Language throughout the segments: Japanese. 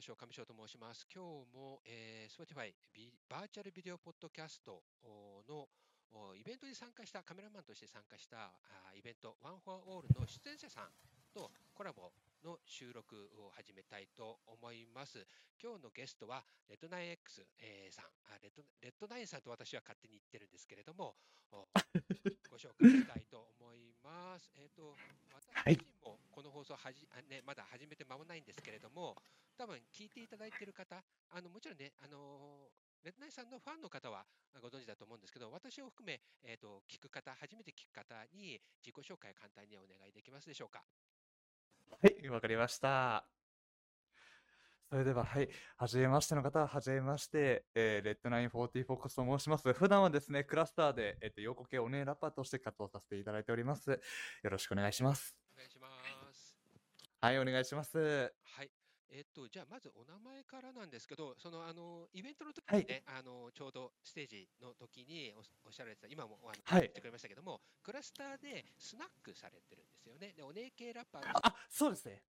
話を上翔と申します。今日も、Spotify バーチャルビデオポッドキャストのイベントに参加したカメラマンとして参加したイベント OneForAll の出演者さんとコラボの収録を始めたいと思います。今日のゲストは RED9x さん、RED9 さんと私は勝手に言ってるんですけれども、ご紹介したいと思います。私自身もこの放送まだ始めて間もないんですけれども、多分聞いていただいている方、もちろんね、RED9 さんのファンの方はご存知だと思うんですけど、私を含め、聞く方、初めて聞く方に自己紹介を簡単にお願いできますでしょうか。はい、わかりました。それでは、はい、はじめましての方ははじめまして、RED9x44OX と申します。普段はですね、クラスターで、陽子系お姉ラッパーとして活動させていただいております。よろしくお願いします。お願いします。はい、お願いします。はい、じゃあまずお名前からなんですけど、そのイベントの時にね、はい、ちょうどステージの時におっしゃられてた、今も言ってくれましたけども、はい、クラスターでスナックされてるんですよね。で、お姉系ラッパーが、あ、そうですね。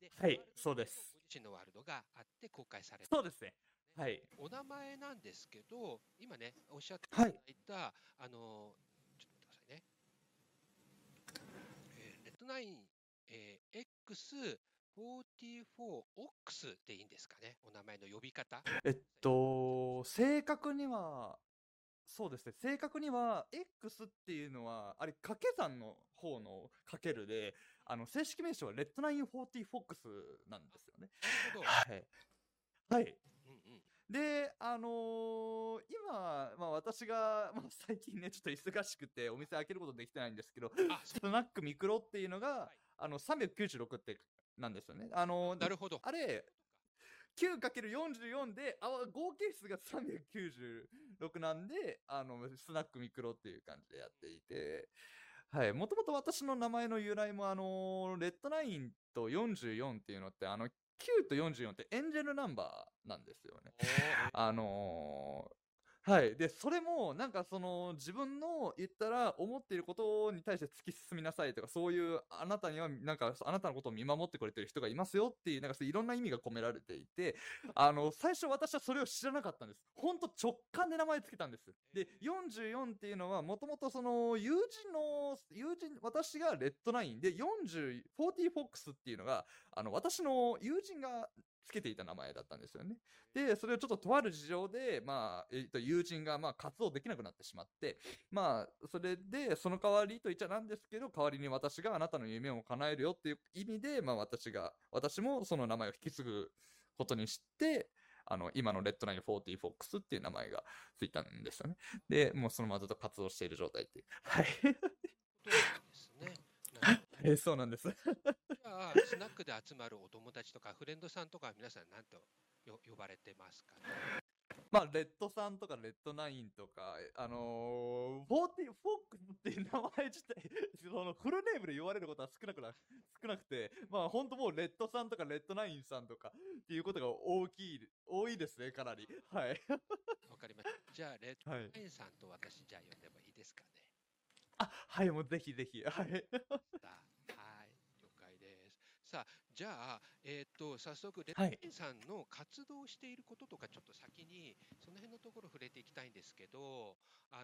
で、はい、そうです。ご自身のワールドがあって公開されてる。そうですね。はい。お名前なんですけど、今ねおっしゃっていただいた、はい、ちょっと待ってくださいね。RED9x44OX でいいんですかね、お名前の呼び方。正確には、そうですね、正確には X っていうのはあれ掛け算の方のかけるで、正式名称は RED9x44OX なんですよね。なるほど。はい。はい。うんうん。で、今、まあ、私が、まあ、最近ね、ちょっと忙しくてお店開けることできてないんですけど、スナックミクロっていうのが、はい、396ってなんですよね。なるほど。あれ 9×44 で合計数が396なんで、スナックミクロっていう感じでやっていて、はい、もともと私の名前の由来もレッドナインと44っていうのって、9と44ってエンジェルナンバーなんですよね。はい。で、それも、なんか自分の言ったら、思っていることに対して突き進みなさいとか、そういう、あなたには、なんか、あなたのことを見守ってくれてる人がいますよっていう、なんか、いろんな意味が込められていて、最初私はそれを知らなかったんです。ほんと直感で名前つけたんです。で、44っていうのは、もともと友人、私がレッドナインで、40FoxX っていうのが、私の友人が、つけていた名前だったんですよね。で、それをちょっととある事情で、まあ、友人がまあ活動できなくなってしまって、まあ、それで、その代わりと言っちゃなんですけど、代わりに私があなたの夢を叶えるよっていう意味で、まあ、私もその名前を引き継ぐことにして、今のRED9x44OX っていう名前がついたんですよね。で、もうそのままずっと活動している状態っていう。はい。そうなんです。スナックで集まるお友達とかフレンドさんとか皆さん何と呼ばれてますかね。まあ、レッドさんとかレッドナインとか、44FoxX っていう名前自体、フルネームで呼ばれることは少なくて、まあ、ほんともうレッドさんとかレッドナインさんとかっていうことが多いですね、かなり。はい。わかりました。じゃあ、レッドナインさんと私、じゃあ呼んでもいいですかね。あ、はい、もうぜひぜひ。はい。はい、了解です。さあ、じゃあ、早速、RED9さんの活動していることとか、ちょっと先に、その辺のところ触れていきたいんですけど、は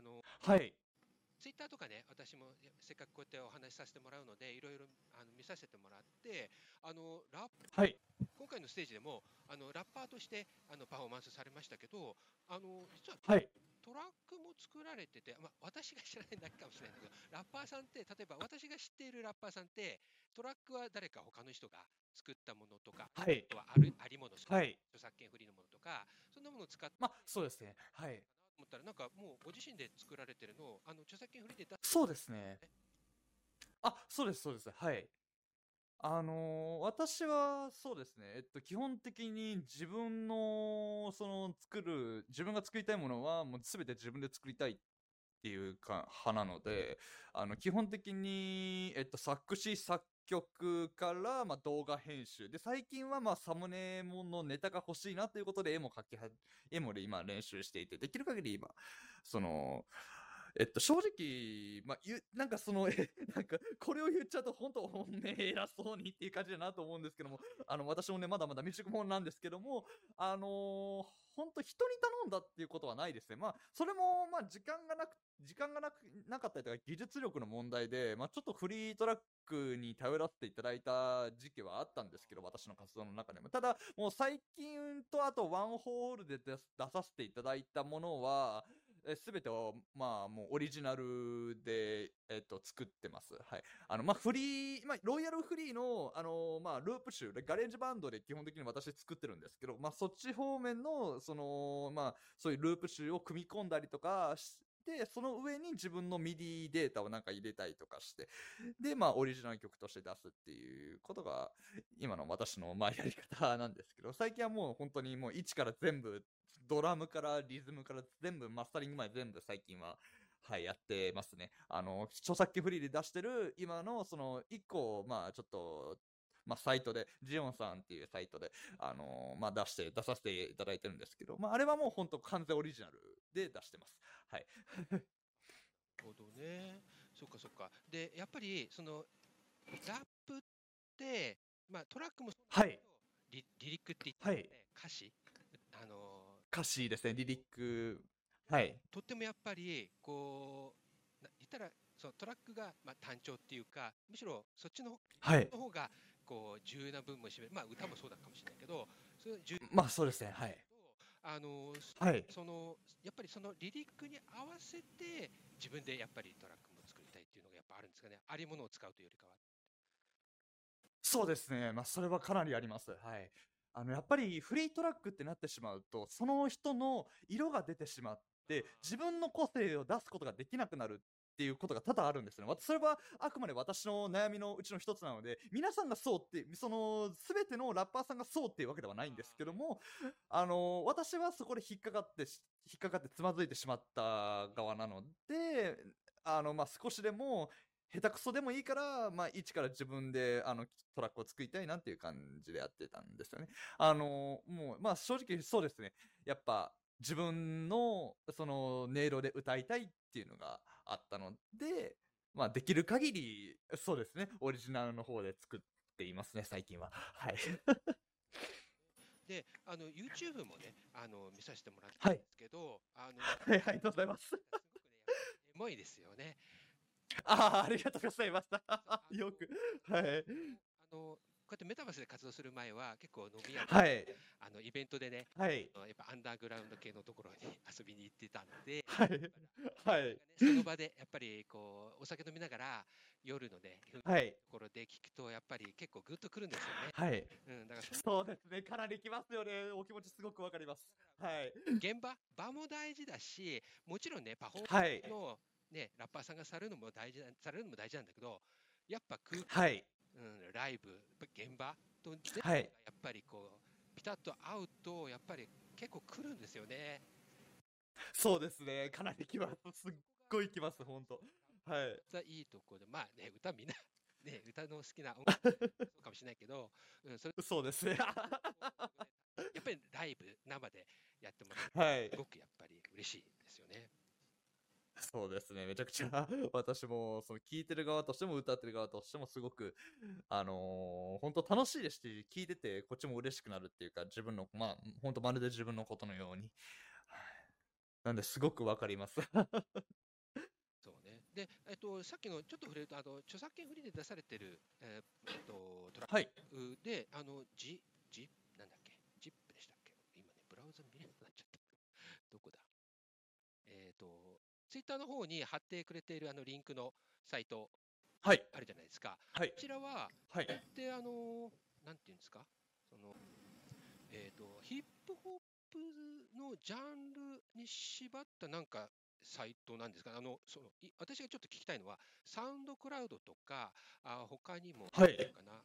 い。ツイッターとかね、私もせっかくこうやってお話しさせてもらうので、いろいろ見させてもらって、はい、今回のステージでも、ラッパーとしてパフォーマンスされましたけど、実は、はい、トラックも作られてて、まあ、私が知らないだけかもしれないけど、ラッパーさんって、例えば私が知っているラッパーさんって、トラックは誰か他の人が作ったものとか、はい、あとはありもの、はい、著作権フリーのものとか、そんなものを使って、まあ、そうですね。はい、思ったらなんかもうご自身で作られてるのを著作権フリーで出す。そうですね。あ、そうです。はい。私はそうですね。基本的に自分の自分が作りたいものはもう全て自分で作りたいっていう派なので、基本的に作詞作曲から、まあ、動画編集で、最近はまあサムネものネタが欲しいなということで絵も今練習していて、できる限り今正直、まあ、なんかその、なんか、これを言っちゃうと、本当、偉そうにっていう感じだなと思うんですけども、私もね、まだまだ未熟者なんですけども、本当、人に頼んだっていうことはないですね。まあ、それも、まあ、時間がなかったりとか、技術力の問題で、まあ、ちょっとフリートラック、に頼らせていただいた時期はあったんですけど、私の活動の中でも。ただ、もう最近とあとOneForAllで出させていただいたものは、すべてを、まあ、もうオリジナルで、作ってます。はい。まあ、ロイヤルフリーの、まあ、ループ集で、ガレージバンドで基本的に私作ってるんですけど、まあ、そっち方面の、まあ、そういうループ集を組み込んだりとか、で、その上に自分のミディデータをなんか入れたりとかして、で、まあ、オリジナル曲として出すっていうことが、今の私の、まあ、やり方なんですけど、最近はもう本当にもう一から全部、ドラムからリズムから全部、マスタリングまで全部最近は、はい、やってますね。著作権フリーで出してる、今のその一個、まあ、ちょっと、まあ、サイトで、ジオンさんっていうサイトで、まあ、出させていただいてるんですけど、まあ、あれはもう本当完全オリジナルで出してます。はい。なるほどね。そっかそっか。で、やっぱり、ラップって、まあ、トラックもそうなんですけど、はい、リリックって言って、ね、はい、歌詞ですね、リリック。はい。とってもやっぱり、こう、言ったら、トラックが、まあ、単調っていうか、むしろそっちの、はい、の方がこう重要な部分も占める、まあ、歌もそうだかもしれないけど、それ重要な部分も、まあ、そうですね、はい、はい、やっぱりそのリリックに合わせて自分でやっぱりトラックも作りたいっていうのがやっぱあるんですかね。ありものを使うというよりかは。そうですね、まあ、それはかなりあります。はい。やっぱりフリートラックってなってしまうと、その人の色が出てしまって自分の個性を出すことができなくなるっていうことが多々あるんですね。それはあくまで私の悩みのうちの一つなので、皆さんがそうって、全てのラッパーさんがそうっていうわけではないんですけども、私はそこで引っかかってつまずいてしまった側なので、まあ、少しでも下手くそでもいいから、まあ、一から自分で、トラックを作りたいなっていう感じでやってたんですよね。もう、まあ、正直そうですね。やっぱ、自分の、音色で歌いたいっていうのがあったので、まあ、できる限り、そうですね、オリジナルの方で作っていますね、最近は。はい。で、YouTube もね、見させてもらったんですけど、はい、はい、ありがとうございます。すごくね、エモいですよね。ありがとうございました。よく、はい。こうやってメタバースで活動する前は結構飲み屋で、はい、イベントでね、はい、やっぱアンダーグラウンド系のところに遊びに行ってたので、はいはいね、その場でやっぱりこうお酒飲みながら夜のね、はい、ところで聞くとやっぱり結構グッとくるんですよね。はい、うん、だからそうですね、かなりきますよね。お気持ちすごくわかります。はい、場も大事だし、もちろんねパフォーマンスの、ね、はい、ラッパーさんがされるのも大事なんだけど、やっぱ空間、はい、うん、ライブ、現場と全部がやっぱりこう、はい、ピタッと合うとやっぱり結構来るんですよね。そうですね、かなり来ます。すっごい来ます、ほんと。はい、いいとこで、まあね、歌みんな、ね、歌の好きな音楽そうかもしれないけど、うん、そうですねやっぱりライブ、生でやってもらって、はい、すごくやっぱり嬉しいですよね。そうですね、めちゃくちゃ私も聴いてる側としても歌ってる側としてもすごく本当楽しいですし、聴いててこっちも嬉しくなるっていうか、自分の、まあ本当まるで自分のことのように、なんですごくわかりますそうね。で、さっきのちょっと触れると著作権フリーで出されてる、トラックで、はい、なんだっけ、ジップでしたっけ。今ねブラウザ見れなくなっちゃったどこだ、ツイッターの方に貼ってくれているリンクのサイト、はい、あるじゃないですか。はい、こちらは、はい、でなんていうんですか、ヒップホップのジャンルに縛ったなんかサイトなんですか。私がちょっと聞きたいのはサウンドクラウドとか、他にも、はい、かな、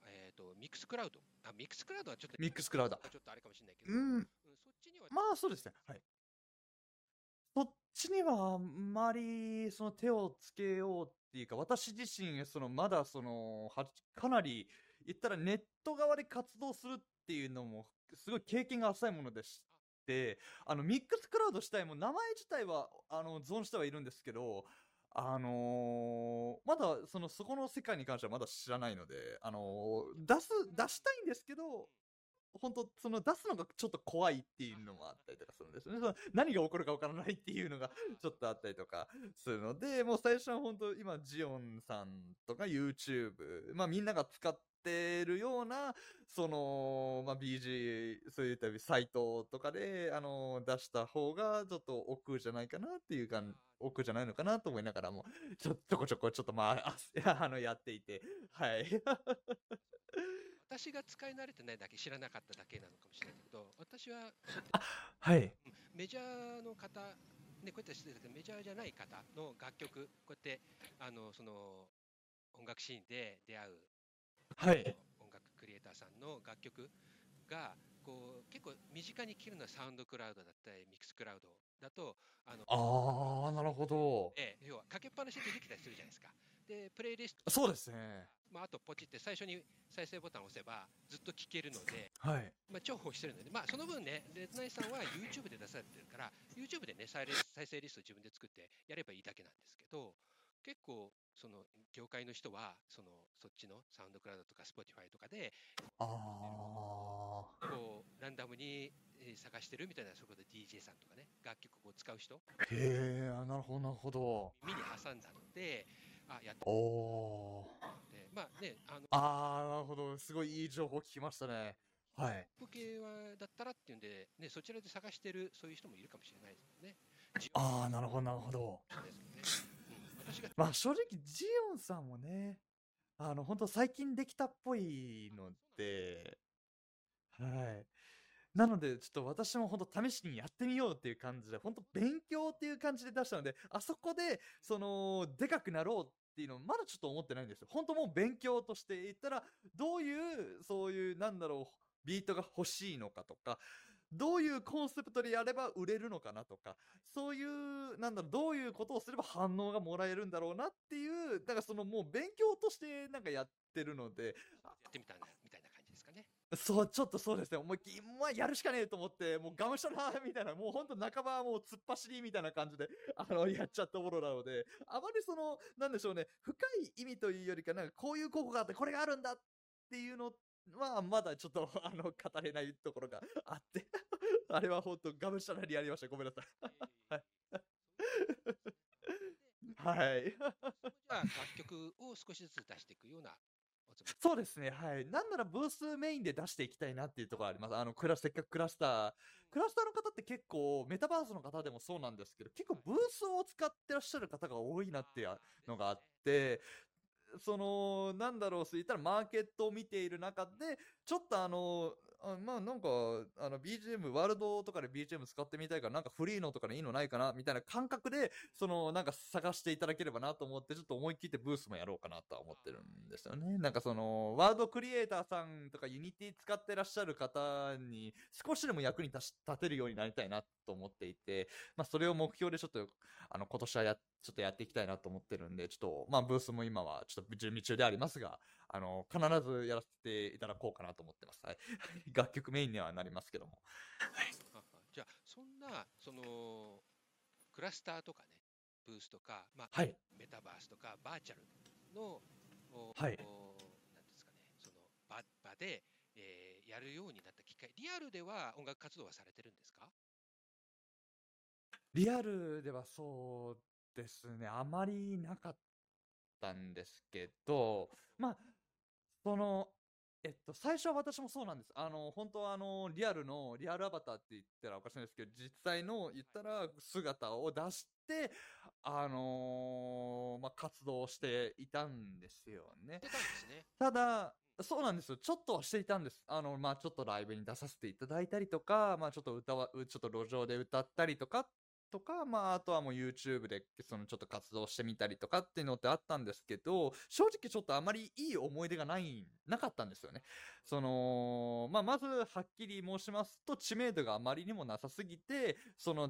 ミックスクラウドはちょっとあれかもしれないけど、うん、そっちにはまあそうですね、はい。そっちにはあんまり手をつけようっていうか、私自身まだかなり言ったらネット側で活動するっていうのもすごい経験が浅いものでして、ミックスクラウド自体も名前自体は存じてはいるんですけど、まだそこの世界に関してはまだ知らないので、出したいんですけど、本当出すのがちょっと怖いっていうのもあったりとかするんですよね。何が起こるか分からないっていうのがちょっとあったりとかするので、もう最初は本当今ジオンさんとか YouTube、みんなが使ってるようなBG そういったサイトとかで出した方がちょっと億劫じゃないかなっていう感じ。奥じゃないのかなと思いながらもちょっとやっていて、はい私が使い慣れてないだけ、知らなかっただけなのかもしれないけど、私ははいメジャーの方、ね、こうやってしてたけどメジャーじゃない方の楽曲、こうやって音楽シーンで出会う、はい、音楽クリエイターさんの楽曲がこう結構身近に聴けるのはサウンドクラウドだったりミックスクラウドだとなるほど、要はかけっぱなしでできたりするじゃないですか。でプレイリスト、そうですね、あとポチって最初に再生ボタンを押せばずっと聴けるので、はい重宝してるので、その分ね、RED9さんは YouTube で出されてるから YouTube でね再生リスト自分で作ってやればいいだけなんですけど、結構業界の人はそっちのサウンドクラウドとか Spotify とかでこうランダムに探してるみたいな、そこで DJ さんとかね、楽曲を使う人、へー、なるほどなるほど、耳に挟んだのでやっておで、ね、なるほど、すごいいい情報聞きましたね。はい、ポップ系はだったらっていうんで、ね、そちらで探してるそういう人もいるかもしれないですよね。なるほどなるほど、正直ジオンさんもね、本当最近できたっぽいので、はい、なのでちょっと私も本当試しにやってみようっていう感じで、本当勉強っていう感じで出したので、あそこででかくなろうっていうのまだちょっと思ってないんですよ。本当もう勉強として言ったら、どういうそういうビートが欲しいのかとか、どういうコンセプトでやれば売れるのかなとか、そういうどういうことをすれば反応がもらえるんだろうなっていう、もう勉強としてやってるので、やってみたみたいな感じですかね。そう、ちょっとそうですね、もうやるしかねえと思って、もう我慢したなみたいな、もうほんと半ばもう突っ走りみたいな感じでやっちゃったものなので、あまりなんでしょうね、深い意味というよりか、こういう効果があってこれがあるんだっていうのまだちょっと語れないところがあってあれは本当がむしゃらにやりました、ごめんなさいはい楽曲を少しずつ出していくような、そうですね、はい、なんならブースメインで出していきたいなっていうところあります。せっかくクラスターの方って結構メタバースの方でもそうなんですけど、結構ブースを使ってらっしゃる方が多いなっていうのがあって、そういったらマーケットを見ている中で、ちょっとBGM ワールドとかで BGM 使ってみたいから、フリーのとかでいいのないかなみたいな感覚で探していただければなと思って、ちょっと思い切ってブースもやろうかなとは思ってるんですよね。ワールドクリエイターさんとかユニティ使ってらっしゃる方に少しでも役に立てるようになりたいなと思っていて、それを目標でちょっと今年はちょっとやっていきたいなと思ってるんで、ちょっとブースも今はちょっと準備中でありますが、必ずやらせていただこうかなと思ってます。はい、楽曲メインにはなりますけども。じゃあそんなクラスターとかね、ブースとか、はい、メタバースとかバーチャルの、はい、なんですかね、場で、やるようになった機会、リアルでは音楽活動はされてるんですか？リアルではそうですね、あまりなかったんですけど、最初は私もそうなんです。本当はリアルアバターって言ったらおかしいんですけど、実際の言ったら姿を出して活動していたんですよね。ただそうなんですよ、ちょっとはしていたんです。ちょっとライブに出させていただいたりとか、ちょっと路上で歌ったりとか、あとはもう YouTube でちょっと活動してみたりとかっていうのってあったんですけど、正直ちょっとあまりいい思い出がなかったんですよね。まずはっきり申しますと、知名度があまりにもなさすぎて、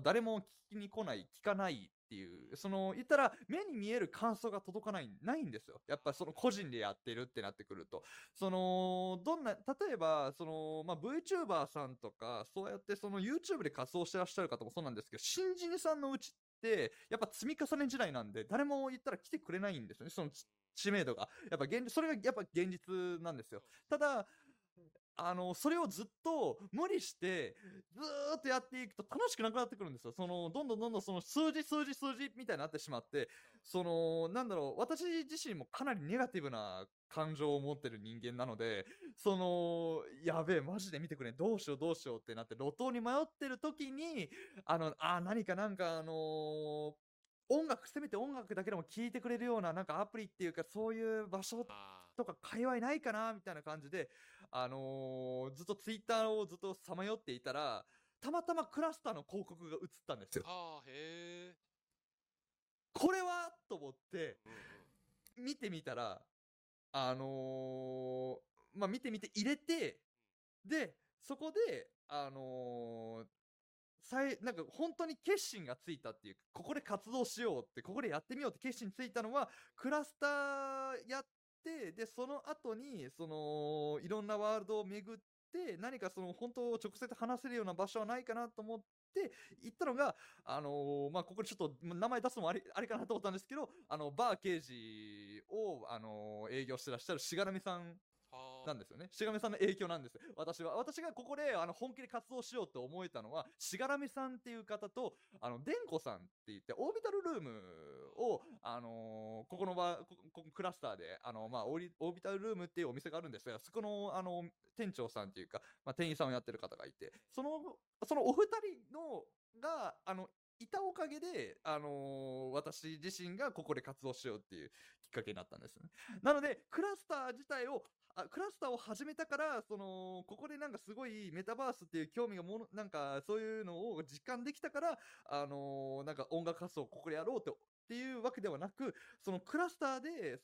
誰も聞きに来ない、聞かないっていう、言ったら目に見える感想が届かないんですよ。やっぱ個人でやってるってなってくると、例えばVTuber さんとか、そうやってYouTube で活動してらっしゃる方もそうなんですけど、新人さんのうちって、やっぱ積み重ね時代なんで、誰も言ったら来てくれないんですよね、その知名度が。やっぱ現実、それがやっぱ現実なんですよ。ただ、それをずっと無理して、ずーっとやっていくと楽しくなくなってくるんですよ。どんどんその数字みたいになってしまって、私自身もかなりネガティブな感情を持ってる人間なので、やべえ、マジで見てくれ、どうしようってなって路頭に迷ってる時に、せめて音楽だけでも聴いてくれるような、なんかアプリっていうか、そういう場所とか界隈ないかなみたいな感じで、ずっとツイッターをずっとさまよっていたら、たまたまクラスターの広告が映ったんですよ。へえ。これはと思って見てみたら、見てみて入れて、でそこでなんか本当に決心がついたっていうか、ここで活動しようって、ここでやってみようって決心ついたのは、クラスターやって、でその後にいろんなワールドを巡って、何か本当直接話せるような場所はないかなと思って行ったのが、ここでちょっと名前出すのもあれかなと思ったんですけど、バー刑事を営業してらっしゃるしがらみさんなんですよね。しがらみさんの影響なんです。私がここで本気で活動しようと思えたのは、しがらみさんっていう方とでんこさんって言って、オービタルルームをここのクラスターでオービタルルームっていうお店があるんですが、そこの店長さんっていうか、店員さんをやってる方がいて、そのお二人のがいたおかげで、私自身がここで活動しようっていうきっかけになったんですね。なので、クラスターを始めたから、ここでなんかすごいメタバースっていう興味がなんかそういうのを実感できたから、なんか音楽活動をここでやろうっていうわけではなく、そのクラスターで、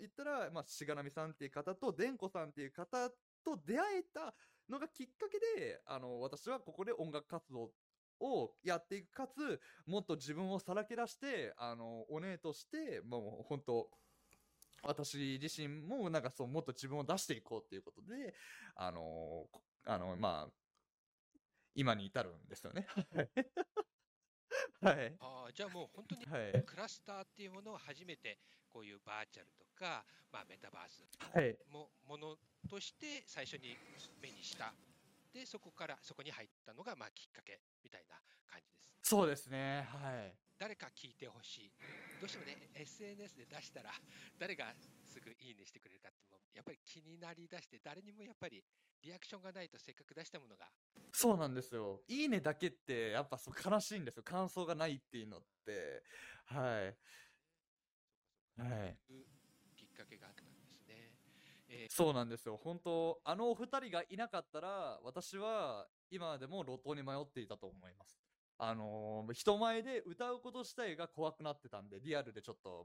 言ったら、しがらみさんっていう方と、でんこさんっていう方と出会えたのがきっかけで、私はここで音楽活動をやっていく、かつもっと自分をさらけ出して、お姉としてもう本当私自身もなんかもっと自分を出していこうっていうことで、今に至るんですよね。はい。じゃあもう本当にクラスターっていうものを初めて、こういうバーチャルとか、メタバースものとして最初に目にした。でそこに入ったのがきっかけみたいな感じです。そうですね。はい。誰か聞いてほしい。どうしてもね、SNS で出したら誰がすぐいいねしてくれるかってもやっぱり気になりだして、誰にもやっぱりリアクションがないとせっかく出したものが。そうなんですよ。いいねだけってやっぱ悲しいんですよ。感想がないっていうのって、はいはい。きっかけがあったんですね。そうなんですよ。本当お二人がいなかったら、私は今でも路頭に迷っていたと思います。人前で歌うこと自体が怖くなってたんで、リアルでちょっとちょ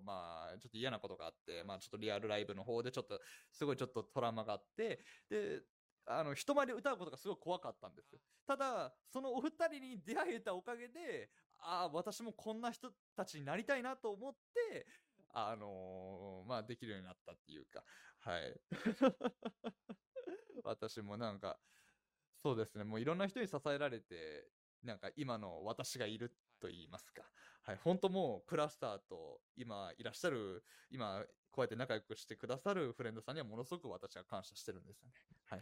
っと嫌なことがあって、ちょっとリアルライブの方でちょっとすごいちょっとトラウマがあって、で人前で歌うことがすごい怖かったんですよ。ただそのお二人に出会えたおかげで、私もこんな人たちになりたいなと思って、できるようになったっていうか、はい。私もなんか、そうですね、もういろんな人に支えられて、なんか今の私がいると言いますか、はい、本当もうクラスターと今こうやって仲良くしてくださるフレンドさんにはものすごく私は感謝してるんですよね。はい。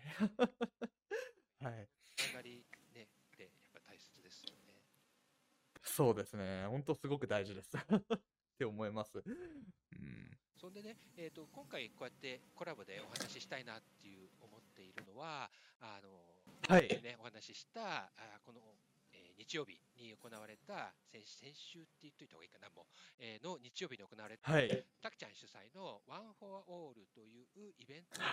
はい。つながりね、ってやっぱ大切ですよね。そうですね、本当すごく大事です。って思います。うん、そんでね、今回こうやってコラボでお話ししたいなっていう思っているのは、ね、お話ししたこの、日曜日に行われた先週って言っといた方がいいかな、もう、の日曜日に行われた、たくちゃん主催のOneForAllというイベントに、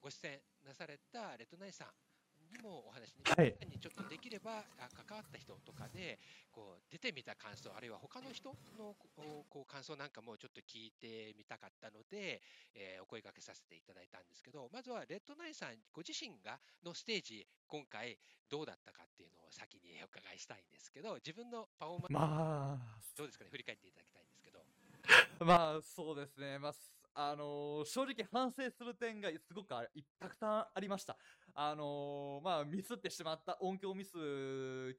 ご出演なされたRED9さんにもお話に、ちょっとできれば関わった人とかでこう出てみた感想、あるいは他の人のこう感想なんかもちょっと聞いてみたかったので、お声掛けさせていただいたんですけど、まずはRED9さんご自身がのステージ、今回どうだったかっていうのを先にお伺いしたいんですけど、自分のパフォーマンス、どうですかね、振り返っていただきたいんですけど。そうですね、正直反省する点がすごくたくさんありました。ミスってしまった音響ミス、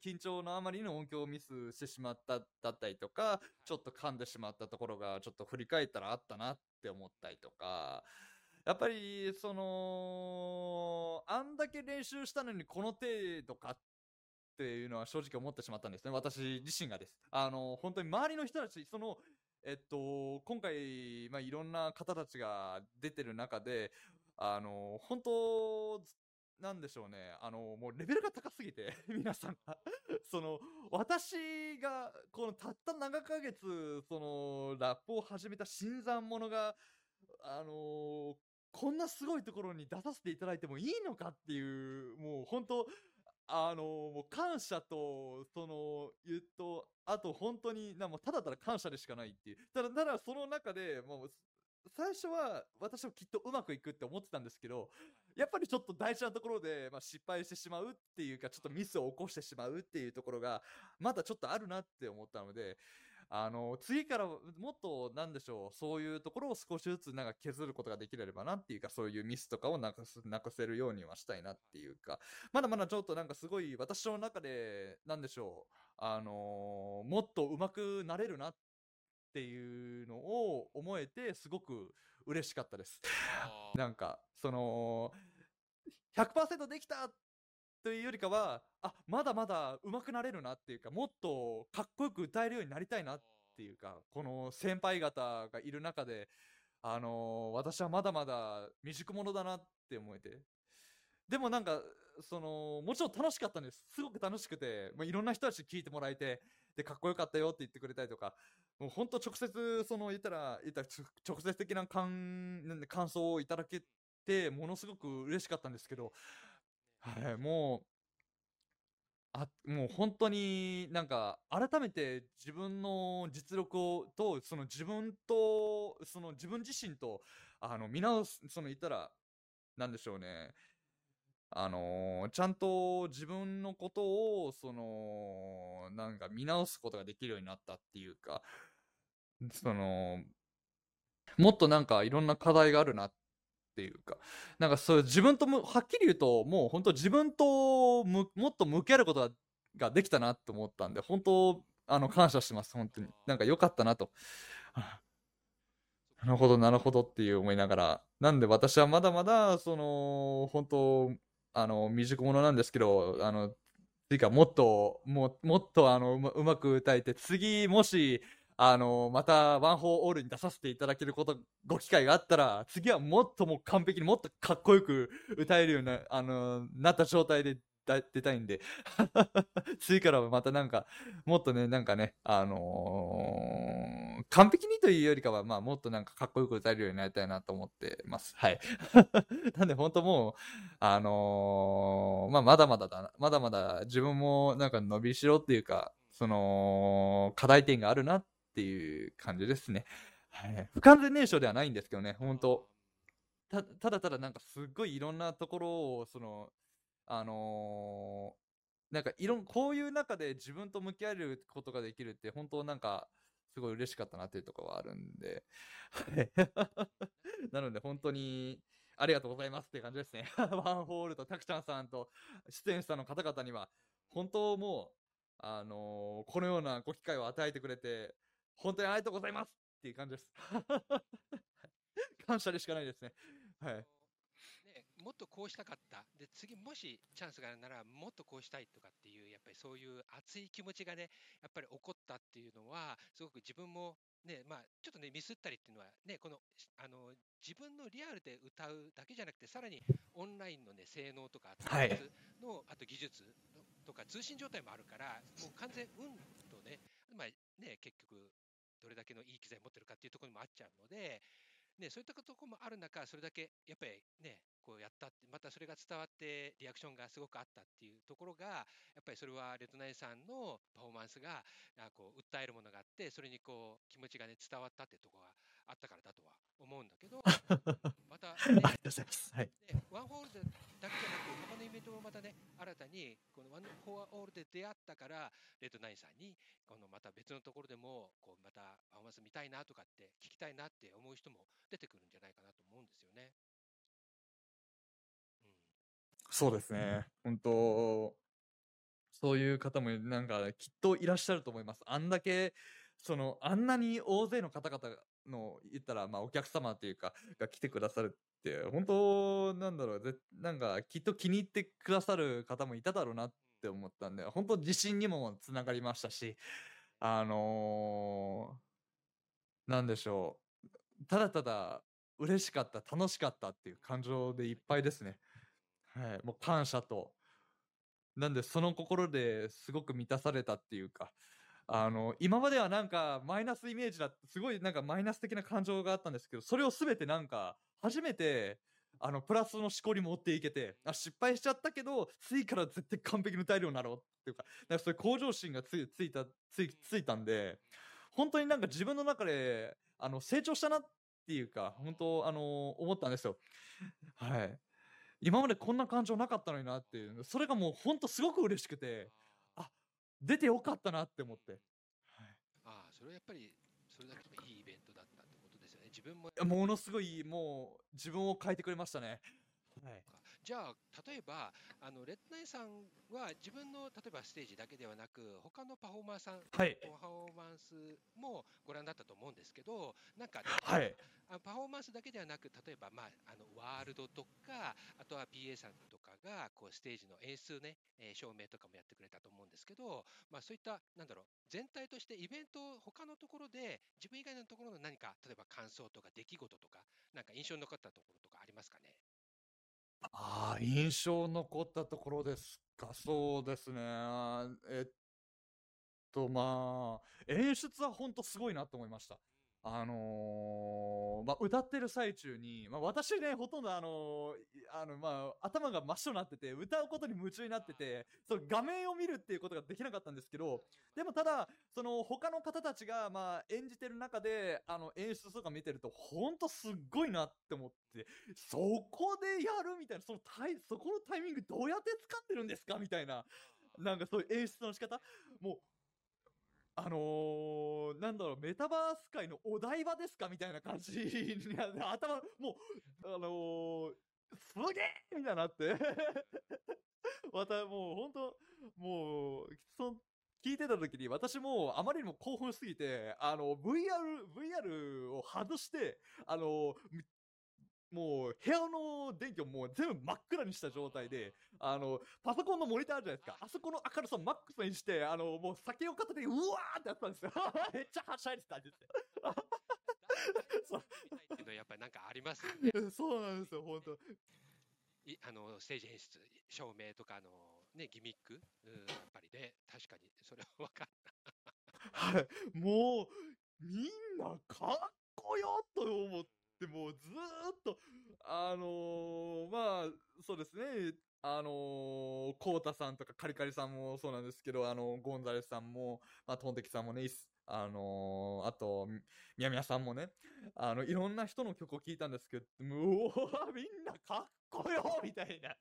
緊張のあまりの音響ミスしてしまっただったりとか、ちょっと噛んでしまったところがちょっと振り返ったらあったなって思ったりとか、やっぱりそのあんだけ練習したのにこの程度かっていうのは正直思ってしまったんですね、私自身がです。本当に周りの人たち、その今回、いろんな方たちが出てる中で、本当なんでしょうね、もうレベルが高すぎて皆さんがその私がこのたった7ヶ月そのラップを始めた新参者がこんなすごいところに出させていただいてもいいのかっていう、もう本当もう感謝と、その言うと、あと本当にもうただただ感謝でしかないっていう。ただその中でもう最初は私もきっとうまくいくって思ってたんですけど、やっぱりちょっと大事なところで失敗してしまうっていうか、ちょっとミスを起こしてしまうっていうところがまだちょっとあるなって思ったので、次からもっとなんでしょう、そういうところを少しずつ削ることができればなっていうか、そういうミスとかをなくせるようにはしたいなっていうか、まだまだちょっとすごい私の中でなんでしょう、もっと上手くなれるなっていうのを思えてすごく嬉しかったですその 100% できたというよりかは、まだまだ上手くなれるなっていうか、もっとかっこよく歌えるようになりたいなっていうか、この先輩方がいる中で、私はまだまだ未熟者だなって思えて、でもそのもちろん楽しかったんです。すごく楽しくて、いろんな人たちに聞いてもらえて、でかっこよかったよって言ってくれたりとか、もう本当直接その言ったら直接的な感想をいただけてものすごく嬉しかったんですけど、はい、もう本当に改めて自分の実力と、その自分とその自分自身と見直す、その言ったらなんでしょうね、ちゃんと自分のことをその見直すことができるようになったっていうか、そのもっといろんな課題があるなっていうか、そういう自分とはっきり言うと、もう本当自分ともっと向き合うことができたなと思ったんで、本当感謝してます。本当に良かったなとなるほどなるほどっていう思いながら、なんで私はまだまだその本当未熟者なんですけど、っていうかもっとうまく歌えて、次もしまたOneForAllに出させていただけることご機会があったら、次はもっともう完璧にもっとかっこよく歌えるようななった状態で出たいんで次からはまたもっとね完璧にというよりかは、もっとかっこよく歌えるようになりたいなと思ってます。はい。なんで本当もうまだまだ自分も伸びしろっていうか、その課題点があるなっていう感じですね。はい、不完全燃焼ではないんですけどね、本当。ただすっごいいろんなところをそのこういう中で自分と向き合えることができるって本当すごい嬉しかったなっていうところはあるんで、なので本当にありがとうございますっていう感じですね。OneForAllとたくちゃんさんと出演者の方々には本当もうこのようなご機会を与えてくれて本当にありがとうございますっていう感じです。感謝でしかないですね。はい、もっとこうしたかった。で、次もしチャンスがあるならもっとこうしたいとかっていう、やっぱりそういう熱い気持ちがね、やっぱり起こったっていうのは、すごく自分もね、ちょっとね、ミスったりっていうのはね、この、自分のリアルで歌うだけじゃなくて、さらにオンラインのね、性能とか、あと技術とか通信状態もあるから、もう完全運とね、結局どれだけのいい機材持ってるかっていうところにもあっちゃうので、ね、そういったところもある中、それだけやっぱりね、こうやったって、またそれが伝わってリアクションがすごくあったっていうところが、やっぱりそれはRED9さんのパフォーマンスがこう訴えるものがあって、それにこう気持ちがね伝わったっていうところがあったからだとは思うんだけど、また、ね、OneForAllだけじゃなく他のイベントもまたね、新新たにこのOneForAllで出会ったからRED9さんにこのまた別のところでもこうまたパフォーマンス見たいなとかって聞きたいなって思う人も出てくるんじゃないかなと思うんですよね。うん、そうですね、本当そういう方もなんかきっといらっしゃると思います。あんだけそのあんなに大勢の方々の言ったらまあお客様というかが来てくださるって本当なんだろう、なんかきっと気に入ってくださる方もいただろうなって思ったんで、本当自信にもつながりましたし、なんでしょう、ただただ嬉しかった、楽しかったっていう感情でいっぱいですね。はい、もう感謝と、なんでその心ですごく満たされたっていうか、今まではなんかマイナスイメージだ、すごいなんかマイナス的な感情があったんですけど、それを全てなんか初めてプラスの思考に持っていけて、あ、失敗しちゃったけど次から絶対完璧に歌えるようになろうっていうか、なんかそういう向上心がついたんで、本当になんか自分の中で成長したなっていうか、本当思ったんですよ。はい、今までこんな感情なかったのになっていう、それがもう本当すごく嬉しくて、あ、出てよかったなって思って、はい、あ、それはやっぱりそれだけいいイベントだったってことですよね。自分もものすごいもう自分を変えてくれましたね。はい、じゃあ例えばRED9さんは自分の例えばステージだけではなく他のパフォーマーさん、はい、パフォーマンスもご覧だったと思うんですけど、なんか、はい、パフォーマンスだけではなく例えば、まあ、ワールドとかあとは PA さんとかがこうステージの演出ね、照明とかもやってくれたと思うんですけど、まあ、そういったなんだろう、全体としてイベントを他のところで自分以外のところの何か例えば感想とか出来事とかなんか印象に残ったところとかありますかね。ああ、印象残ったところですか。そうですね。まあ演出は本当すごいなと思いました。まあ、歌ってる最中に、まあ、私ねほとんどまあ、頭が真っ白になってて歌うことに夢中になってて、その画面を見るっていうことができなかったんですけど、でもただその他の方たちが、まあ、演じてる中で演出とか見てるとほんとすっごいなって思って、そこでやるみたいな、そこのタイミングどうやって掴んでるんですかみたいな、なんかそういう演出の仕方もうなんだろう、メタバース界のお台場ですかみたいな感じに頭もうすげえみたいになってまたもう本当もう聞いてた時に私もあまりにも興奮しすぎてVR を外してもう部屋の電気をもう全部真っ暗にした状態でパソコンのモニターあるじゃないですか、あそこの明るさをマックスにしてもう酒を片手にうわーってやってたんですよめっちゃはしゃいでたんですよやっぱりなんかありますよねそうなんですよ、本当ステージ演出、照明とかね、ギミック、やっぱりね、確かにそれは分かんない、はい、もうみんなかっこよと思ってでもずーっとまあそうですね、コウタさんとかカリカリさんもそうなんですけど、ゴンザレスさんも、まあ、トンテキさんもね、あとミヤミヤさんもね、いろんな人の曲を聴いたんですけど、もうみんなかっこよみたいな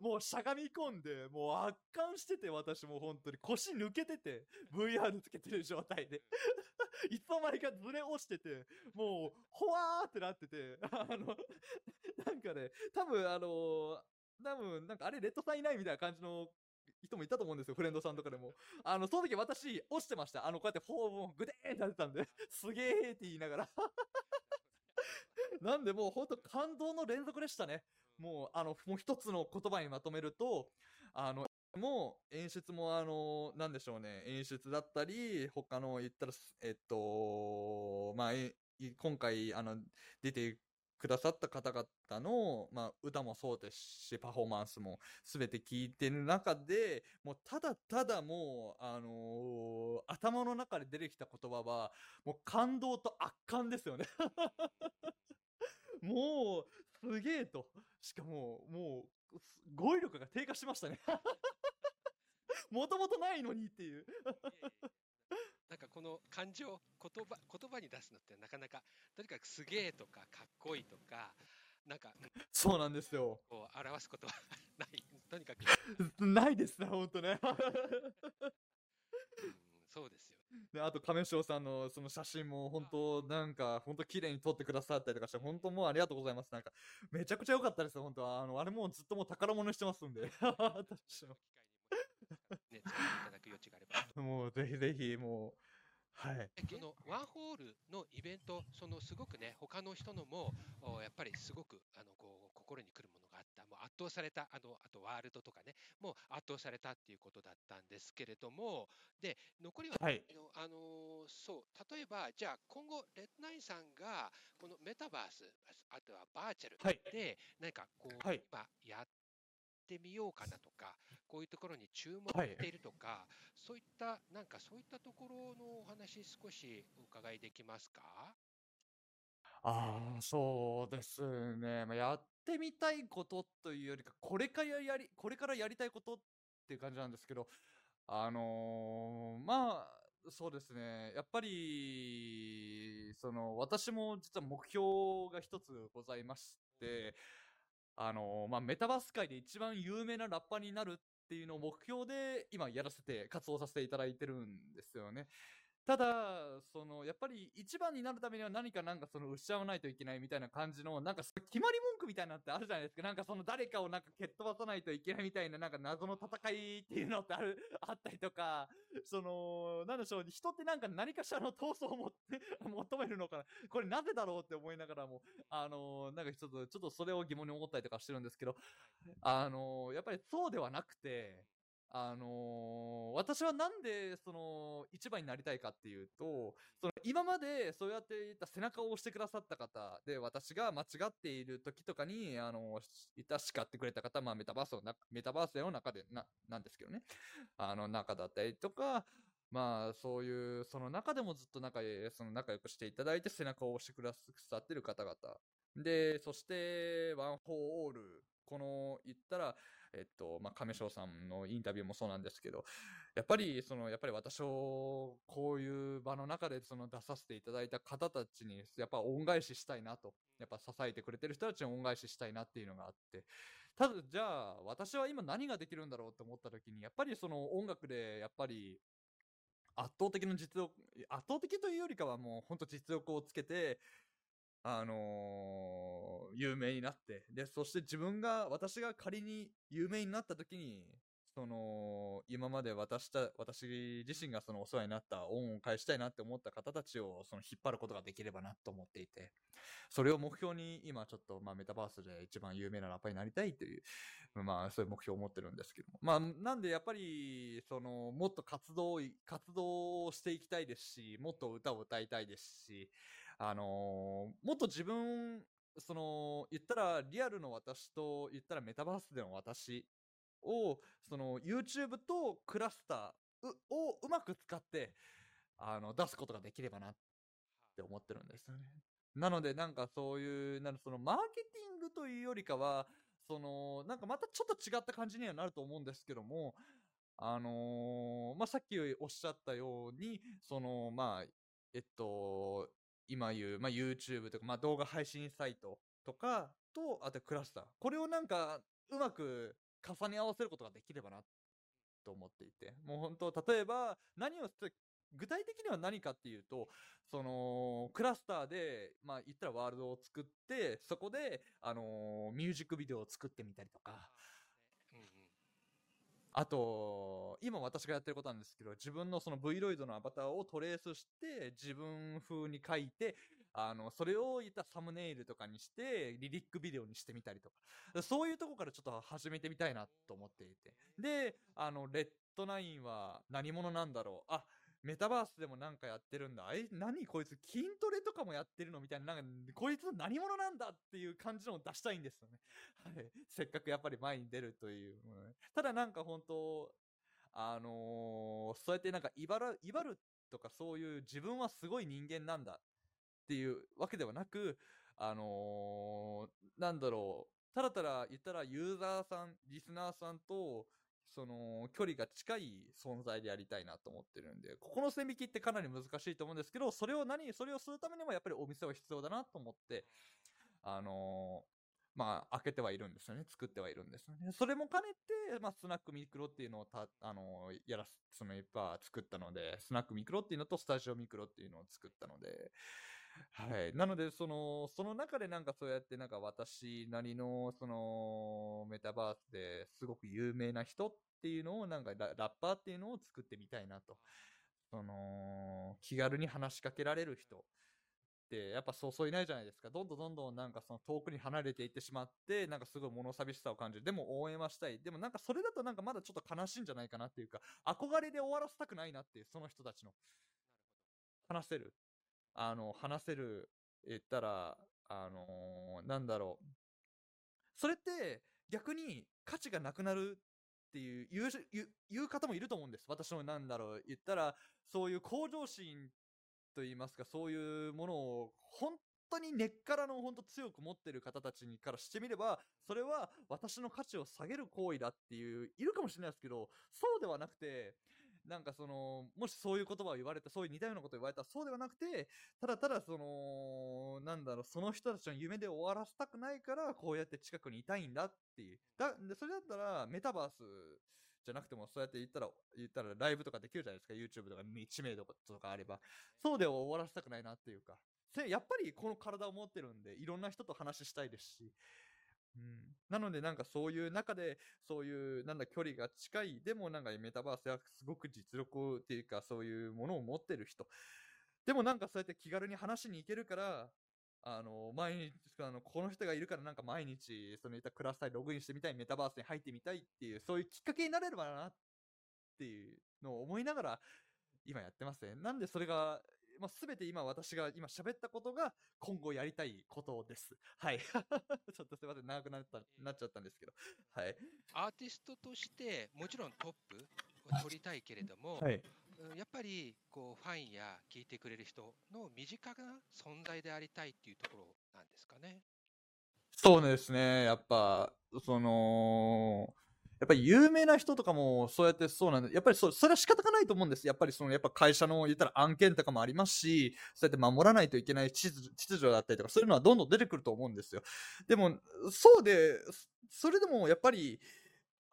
もうしゃがみ込んでもう圧巻してて、私も本当に腰抜けてて VR つけてる状態でいつの間にかずれ落ちてて、もうほわーってなっててなんかね、多分なんかあれレッドさんいないみたいな感じの人もいたと思うんですよ、フレンドさんとかでも。その時私落ちてました。こうやって頬をグデーンってやってたんで、すげーって言いながらなんでもうほんと感動の連続でしたね。もうもう一つの言葉にまとめると、もう演出もなんでしょうね、演出だったり他の言ったらまあ今回出てくださった方々の、まあ、歌もそうですしパフォーマンスも全て聞いてる中で、もうただただもう頭の中で出てきた言葉はもう感動と圧巻ですよねもうすげえと、しかももう語彙力が低下しましたねもともとないのにっていうなんかこの感情、言葉に出すのってなかなか、とにかくすげえとかかっこいいとか、なんかそうなんですよ、こう表すことはないとにかくないですね、ほんとね。そうですよ。で、あと亀塩さんのその写真も本当なんか本当綺麗に撮ってくださったりとかして、本当もうありがとうございます。なんかめちゃくちゃ良かったですよ、本当。あれもうずっともう宝物にしてますんで。私もね、使っていただく余地があれば。もうぜひぜひもう。はい、このOneForAllのイベント、そのすごくね、他の人のもやっぱりすごくこう心にくるものがあった、もう圧倒された、あとワールドとかね、もう圧倒されたっていうことだったんですけれども、で残りは、はい、そう、例えばじゃあ今後RED9さんがこのメタバース、あとはバーチャルで何かこう、はい、今やってってみようかなとか、こういうところに注目しているとか、はい、そういったなんかそういったところのお話少しお伺いできますか？ああ、そうですね。まあ、やってみたいことというよりか、これからやりたいことっていう感じなんですけど、まあそうですね。やっぱりその私も実は目標が一つございまして。まあ、メタバース界で一番有名なラッパーになるっていうのを目標で今やらせて活動させていただいてるんですよね。ただそのやっぱり一番になるためには何かその失わないといけないみたいな感じのなんか決まり文句みたいなのってあるじゃないですか。なんかその誰かをなんか蹴っ飛ばさないといけないみたいな、なんか謎の戦いっていうのってあったりとか、そのなんでしょう、人ってなんか何かしらの闘争を求めるのかな、これなぜだろうって思いながらもなんかちょっとそれを疑問に思ったりとかしてるんですけど、やっぱりそうではなくて。私はなんでその一番になりたいかっていうと、その今までそうやっていた背中を押してくださった方で、私が間違っている時とかに叱ってくれた方、まあメタバースの中でなんですけどね、中だったりとか、まあそういうその中でもずっと仲良くしていただいて背中を押してくださってる方々で、そしてOneForAll、この言ったらまあ亀翔さんのインタビューもそうなんですけど、やっぱり私をこういう場の中でその出させていただいた方たちにやっぱ恩返ししたいなと、やっぱ支えてくれてる人たちに恩返ししたいなっていうのがあって、ただじゃあ私は今何ができるんだろうと思った時に、やっぱりその音楽でやっぱり圧倒的というよりかはもう本当実力をつけて有名になって、で、そして私が仮に有名になった時に、その、今まで私自身がそのお世話になった恩を返したいなって思った方たちをその引っ張ることができればなと思っていて、それを目標に今ちょっと、まあメタバースで一番有名なラッパーになりたいという、まあそういう目標を持ってるんですけども。まあなんでやっぱり、その、もっと活動をしていきたいですし、もっと歌を歌いたいですし、もっと自分、その、言ったらリアルの私と言ったらメタバースでの私、をその YouTube とクラスターをうまく使って出すことができればなって思ってるんですよね。なのでなんかそういうそのマーケティングというよりかはそのなんかまたちょっと違った感じにはなると思うんですけども、まあさっきおっしゃったようにそのまあ今言う、まあ、YouTube とか、まあ、動画配信サイトとかとあとクラスター、これをなんかうまく重ね合わせることができればなと思っていて、もう本当例えば具体的には何かっていうと、そのクラスターでまあ言ったらワールドを作って、そこでミュージックビデオを作ってみたりとか、あと今私がやってることなんですけど、自分のその Vloid のアバターをトレースして自分風に書いて、それを言ったサムネイルとかにしてリリックビデオにしてみたりとか、そういうとこからちょっと始めてみたいなと思っていて、でRED9 は何者なんだろう、あ、メタバースでもなんかやってるんだ、何こいつ筋トレとかもやってるのみたいな、なんかこいつ何者なんだっていう感じのを出したいんですよね。はい、せっかくやっぱり前に出るという、ただなんか本当そうやってなんか威張るとか、そういう自分はすごい人間なんだっていうわけではなく、ただ言ったらユーザーさん、リスナーさんとその距離が近い存在でやりたいなと思ってるんで、ここの線引きってかなり難しいと思うんですけど、それをするためにもやっぱりお店は必要だなと思って、まあ、開けてはいるんですよね。作ってはいるんですよね。それも兼ねて、まあ、スナックミクロっていうのをやらすつもりは作ったので、スナックミクロっていうのとスタジオミクロっていうのを作ったので、はい。なので、その中でなんかそうやってなんか私なりの、メタバースですごく有名な人っていうのを、なんかラッパーっていうのを作ってみたいなと。気軽に話しかけられる人。やっぱそういないじゃないですか。どんどんなんかその遠くに離れていってしまって、なんかすごい物寂しさを感じる。でも応援はしたい。でもなんかそれだとなんかまだちょっと悲しいんじゃないかなっていうか、憧れで終わらせたくないなっていう、その人たちの話せる言ったらなんだろう、それって逆に価値がなくなるっていう言う方もいると思うんです。私のなんだろう言ったら、そういう向上心と言いますか、そういうものを本当に根っからの本当強く持っている方たちにからしてみれば、それは私の価値を下げる行為だっていういるかもしれないですけど、そうではなくて、なんかもしそういう言葉を言われて、そういう似たようなことを言われたら、そうではなくて、ただただなんだろう、その人たちの夢で終わらせたくないからこうやって近くにいたいんだっていう。それだったらメタバースじゃなくても、そうやって言ったらライブとかできるじゃないですか。 YouTube とか知名度とかあれば。そうで終わらせたくないなっていうか、やっぱりこの体を持ってるんで、いろんな人と話したいですし、うん、なのでなんかそういう中で、そういうなんだ距離が近い、でもなんかメタバースはすごく実力っていうか、そういうものを持ってる人でもなんかそうやって気軽に話しに行けるから、毎日この人がいるから、なんか毎日クラスタイログインしてみたい、メタバースに入ってみたいっていう、そういうきっかけになれればなっていうのを思いながら今やってますね。なんでそれが、まあ、全て今私が今喋ったことが今後やりたいことです。はい。ちょっとすいません、長くなっちゃったんですけど、はい、アーティストとしてもちろんトップを取りたいけれども、はい、やっぱりこうファンや聞いてくれる人の身近な存在でありたいっていうところなんですかね。そうですね。やっぱやっぱり有名な人とかもそうやって、そうなんで、やっぱりそれは仕方がないと思うんです。やっぱりやっぱ会社の言ったら案件とかもありますし、そうやって守らないといけない秩序だったりとか、そういうのはどんどん出てくると思うんですよ。でもそうで、それでもやっぱり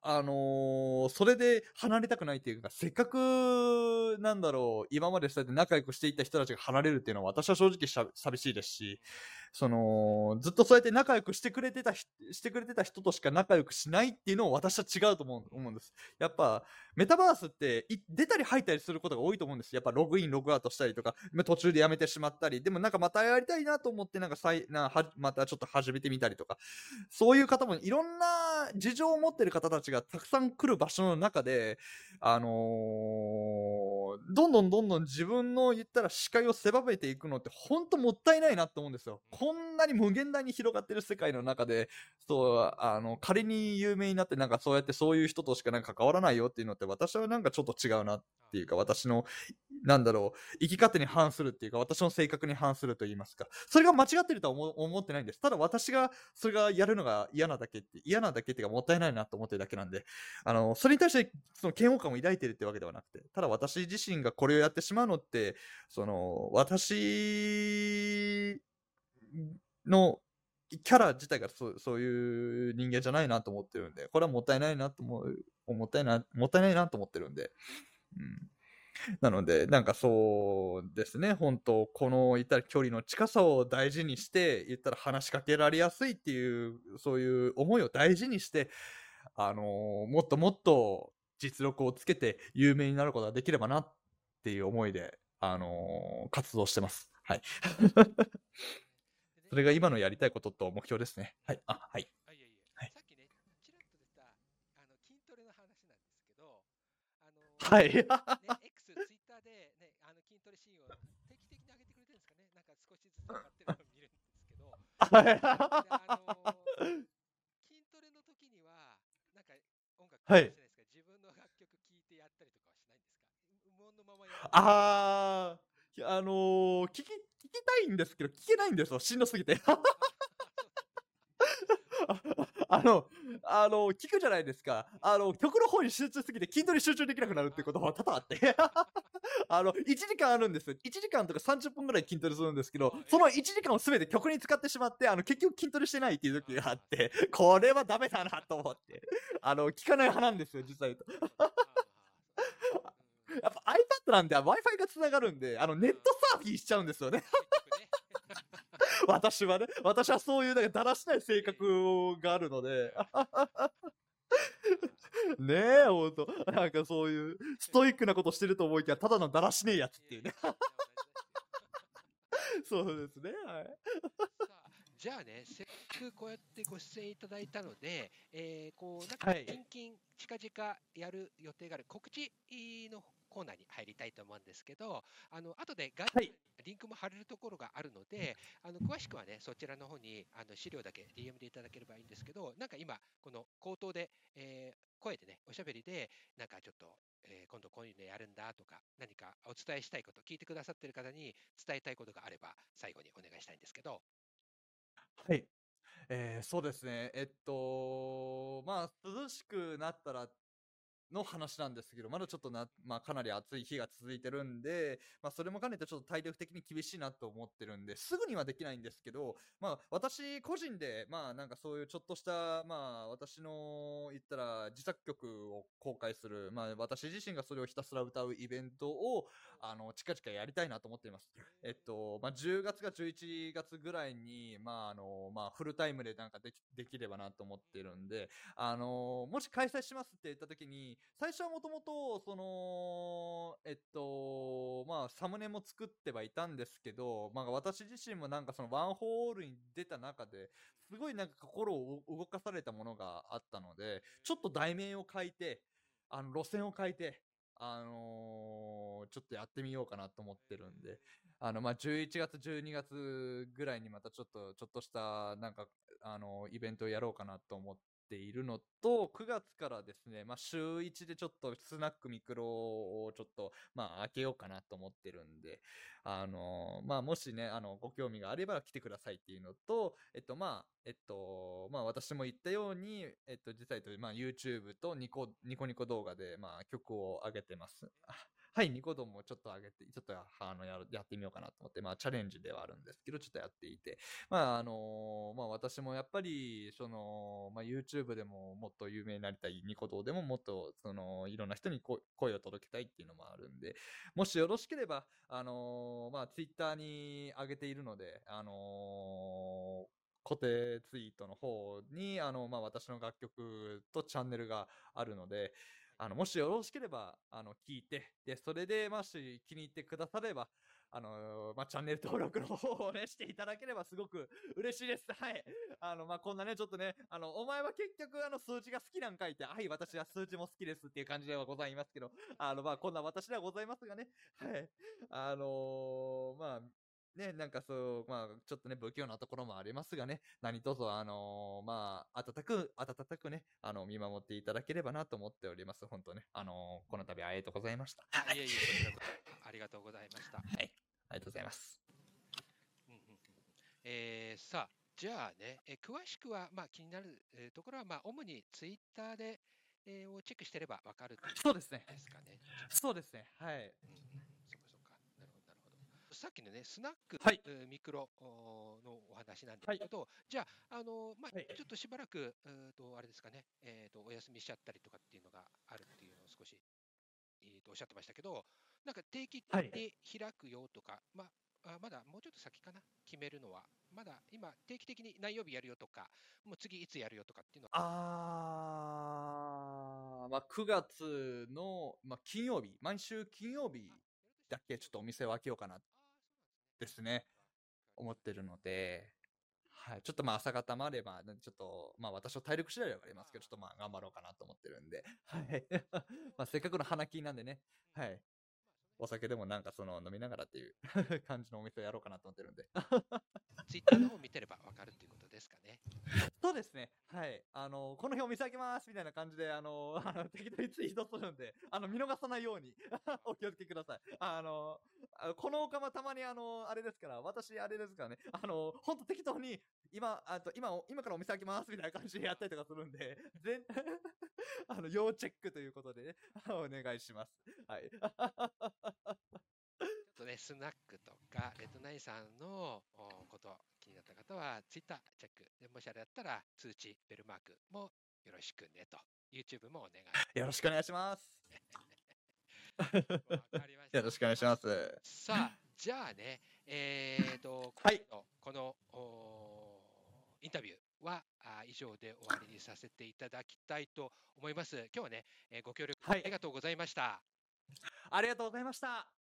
それで離れたくないっていうか、せっかくなんだろう、今までそうやって仲良くしていた人たちが離れるっていうのは、私は正直寂しいですし、ずっとそうやって仲良くしてくれてた人としか仲良くしないっていうのを、私は違うと思うんです。やっぱメタバースって出たり入ったりすることが多いと思うんです。やっぱログインログアウトしたりとか、途中でやめてしまったり、でもなんかまたやりたいなと思って、なんかまたちょっと始めてみたりとか、そういう方もいろんな事情を持ってる方たちがたくさん来る場所の中で、どんどん自分の言ったら視界を狭めていくのって本当もったいないなと思うんですよ。こんなに無限大に広がってる世界の中で、そう仮に有名になって、なんかそうやってそういう人としかなんか関わらないよっていうのって、私はなんかちょっと違うなっていうか、私のなんだろう、生き方に反するっていうか、私の性格に反すると言いますか、それが間違ってるとは思ってないんです。ただ私がそれがやるのが嫌なだけっていうか、もったいないなと思ってるだけなんで、それに対して嫌悪感を抱いてるってわけではなくて、ただ私自身がこれをやってしまうのって、私のキャラ自体がそういう人間じゃないなと思ってるんで、これはもったいないなと思ってるんで、うん、なのでなんかそうですね、本当この言ったら距離の近さを大事にして、言ったら話しかけられやすいっていう、そういう思いを大事にして、もっともっと実力をつけて有名になることができればなっていう思いで、活動してます。はい。それが今のやりたいことと目標ですね。はい。あ、はい。さっきね、ちらっと出た筋トレの話なんですけど、はい。ね、X、Twitter でね、筋トレシーンを定期的に上げてくれてるんですかね。なんか少しずつ上がってるのを見るんですけど、筋トレの時にはなんか音楽聞いてないですか。自分の楽曲聞いてやったりとかはしないんですか。無音のままやる。聞きたいんですけど聞けないんですよ、しんどすぎて。聞くじゃないですか。曲の方に集中しすぎて筋トレ集中できなくなるってことは多々あって。1時間あるんです。1時間とか30分ぐらい筋トレするんですけど、その1時間を全て曲に使ってしまって、結局筋トレしてないっていう時があって、これはダメだなと思って。聞かない派なんですよ、実際と。やっぱ iPad なんで Wi-Fi が繋がるんで、ネットサーフィンしちゃうんですよね。私はそういうだらしない性格があるのでねえ、ほんとなんかそういうストイックなことしてると思いきやただのだらしねえやつっていうね。そうですね、はい。じゃあね、せっかくこうやってご出演いただいたので、なんか近々やる予定がある告知のコーナーに入りたいと思うんですけど、後で概要欄にリンクも貼れるところがあるので、詳しくはね、そちらの方に資料だけ DM でいただければいいんですけど、なんか今この口頭で、声でね、おしゃべりでなんかちょっと、今度こういうのやるんだとか、何かお伝えしたいこと、聞いてくださってる方に伝えたいことがあれば最後にお願いしたいんですけど。はい、そうですね、まあ涼しくなったらの話なんですけど、まだちょっとかなり暑い日が続いてるんで、まあ、それも兼ねてちょっと体力的に厳しいなと思ってるんで、すぐにはできないんですけど、まあ、私個人で、まあ、なんかそういうちょっとした、まあ、私の言ったら自作曲を公開する、まあ、私自身がそれをひたすら歌うイベントを、近々やりたいなと思っています。まあ、10月か11月ぐらいに、まあフルタイムでなんかできればなと思ってるんで、もし開催しますって言った時に、最初はもともとそのまあサムネも作ってはいたんですけど、まあ私自身もなんかそのOneForAllに出た中ですごいなんか心を動かされたものがあったので、ちょっと題名を変えて路線を変えてちょっとやってみようかなと思ってるんで、まあ11月12月ぐらいにまたちょっとしたなんかイベントをやろうかなと思っているのと、9月からですね、まあ、週1でちょっとスナックミクロをちょっと、まあ、開けようかなと思ってるんで、まあ、もしね、ご興味があれば来てくださいっていうのと、まあ、私も言ったように、実際と、まあ、YouTube とニコニコ動画で、まあ、曲を上げてます。はい、ニコ動もちょっと上げて、ちょっとやってみようかなと思って、まあチャレンジではあるんですけど、ちょっとやっていて、まあまあ私もやっぱり、まあ YouTube でももっと有名になりたい、ニコ動でももっと、いろんな人に声を届けたいっていうのもあるんで、もしよろしければ、まあ Twitter に上げているので、固定ツイートの方に、まあ私の楽曲とチャンネルがあるので、もしよろしければ、聞いて、で、それで、もし気に入ってくだされば、まあ、チャンネル登録の方をね、していただければすごく嬉しいです。はい。まあ、こんなね、ちょっとね、お前は結局、数字が好きなんかいって、はい、私は数字も好きですっていう感じではございますけど、まあ、こんな私ではございますがね、はい。まあ、ね、なんかそう、まあ、ちょっとね、不器用なところもありますがね、何卒まあ、温かくね、見守っていただければなと思っております。本当ね、この度はありがとうございました。いえいえ、ありがとうございました。はい、ありがとうございます。さあ、じゃあね、詳しくは、まあ、気になるところは、まあ、主にツイッターで、をチェックしてればわかるということですかね。そうですね、はい。さっきのね、スナック、はい、ミクロのお話なんですけど、はい、じゃあ、まあ、はい、ちょっとしばらく、あれですかね、お休みしちゃったりとかっていうのがあるっていうのを少し、おっしゃってましたけど、なんか定期的に開くよとか、はい、まだもうちょっと先かな、決めるのは、まだ今、定期的に何曜日やるよとか、もう次いつやるよとかっていうのは。まあ、9月の、まあ、金曜日、毎週金曜日だけちょっとお店を開けようかな。ですね、思ってるので、はい、ちょっとまあ朝方もあれば、ちょっとまあ私の体力次第ではありますけど、ちょっとまあ頑張ろうかなと思ってるんで、はい、まあせっかくの花金なんでね、はい、お酒でもなんか飲みながらっていう感じのお店をやろうかなと思ってるんで。ツイッターの方見てればわかるっていうことですかね。そうです。ですね、はい、この表見せ上げますみたいな感じで、適当にツイートするんで、見逃さないように、お気をつけください。このおかまたまにあれですから、私あれですからね、ほんと適当に、今からお見せ上げますみたいな感じでやったりとかするんで、要チェックということでね、お願いします。はい。スナックとかRED9さんのこと気になった方はツイッターチェックで、もしあれだったら通知ベルマークもよろしくねと、 YouTube もお願いよろしくお願いしますわかりました、よろしくお願いします。さあじゃあね、はい、このインタビューは以上で終わりにさせていただきたいと思います。今日はね、ご協力ありがとうございました。ありがとうございました。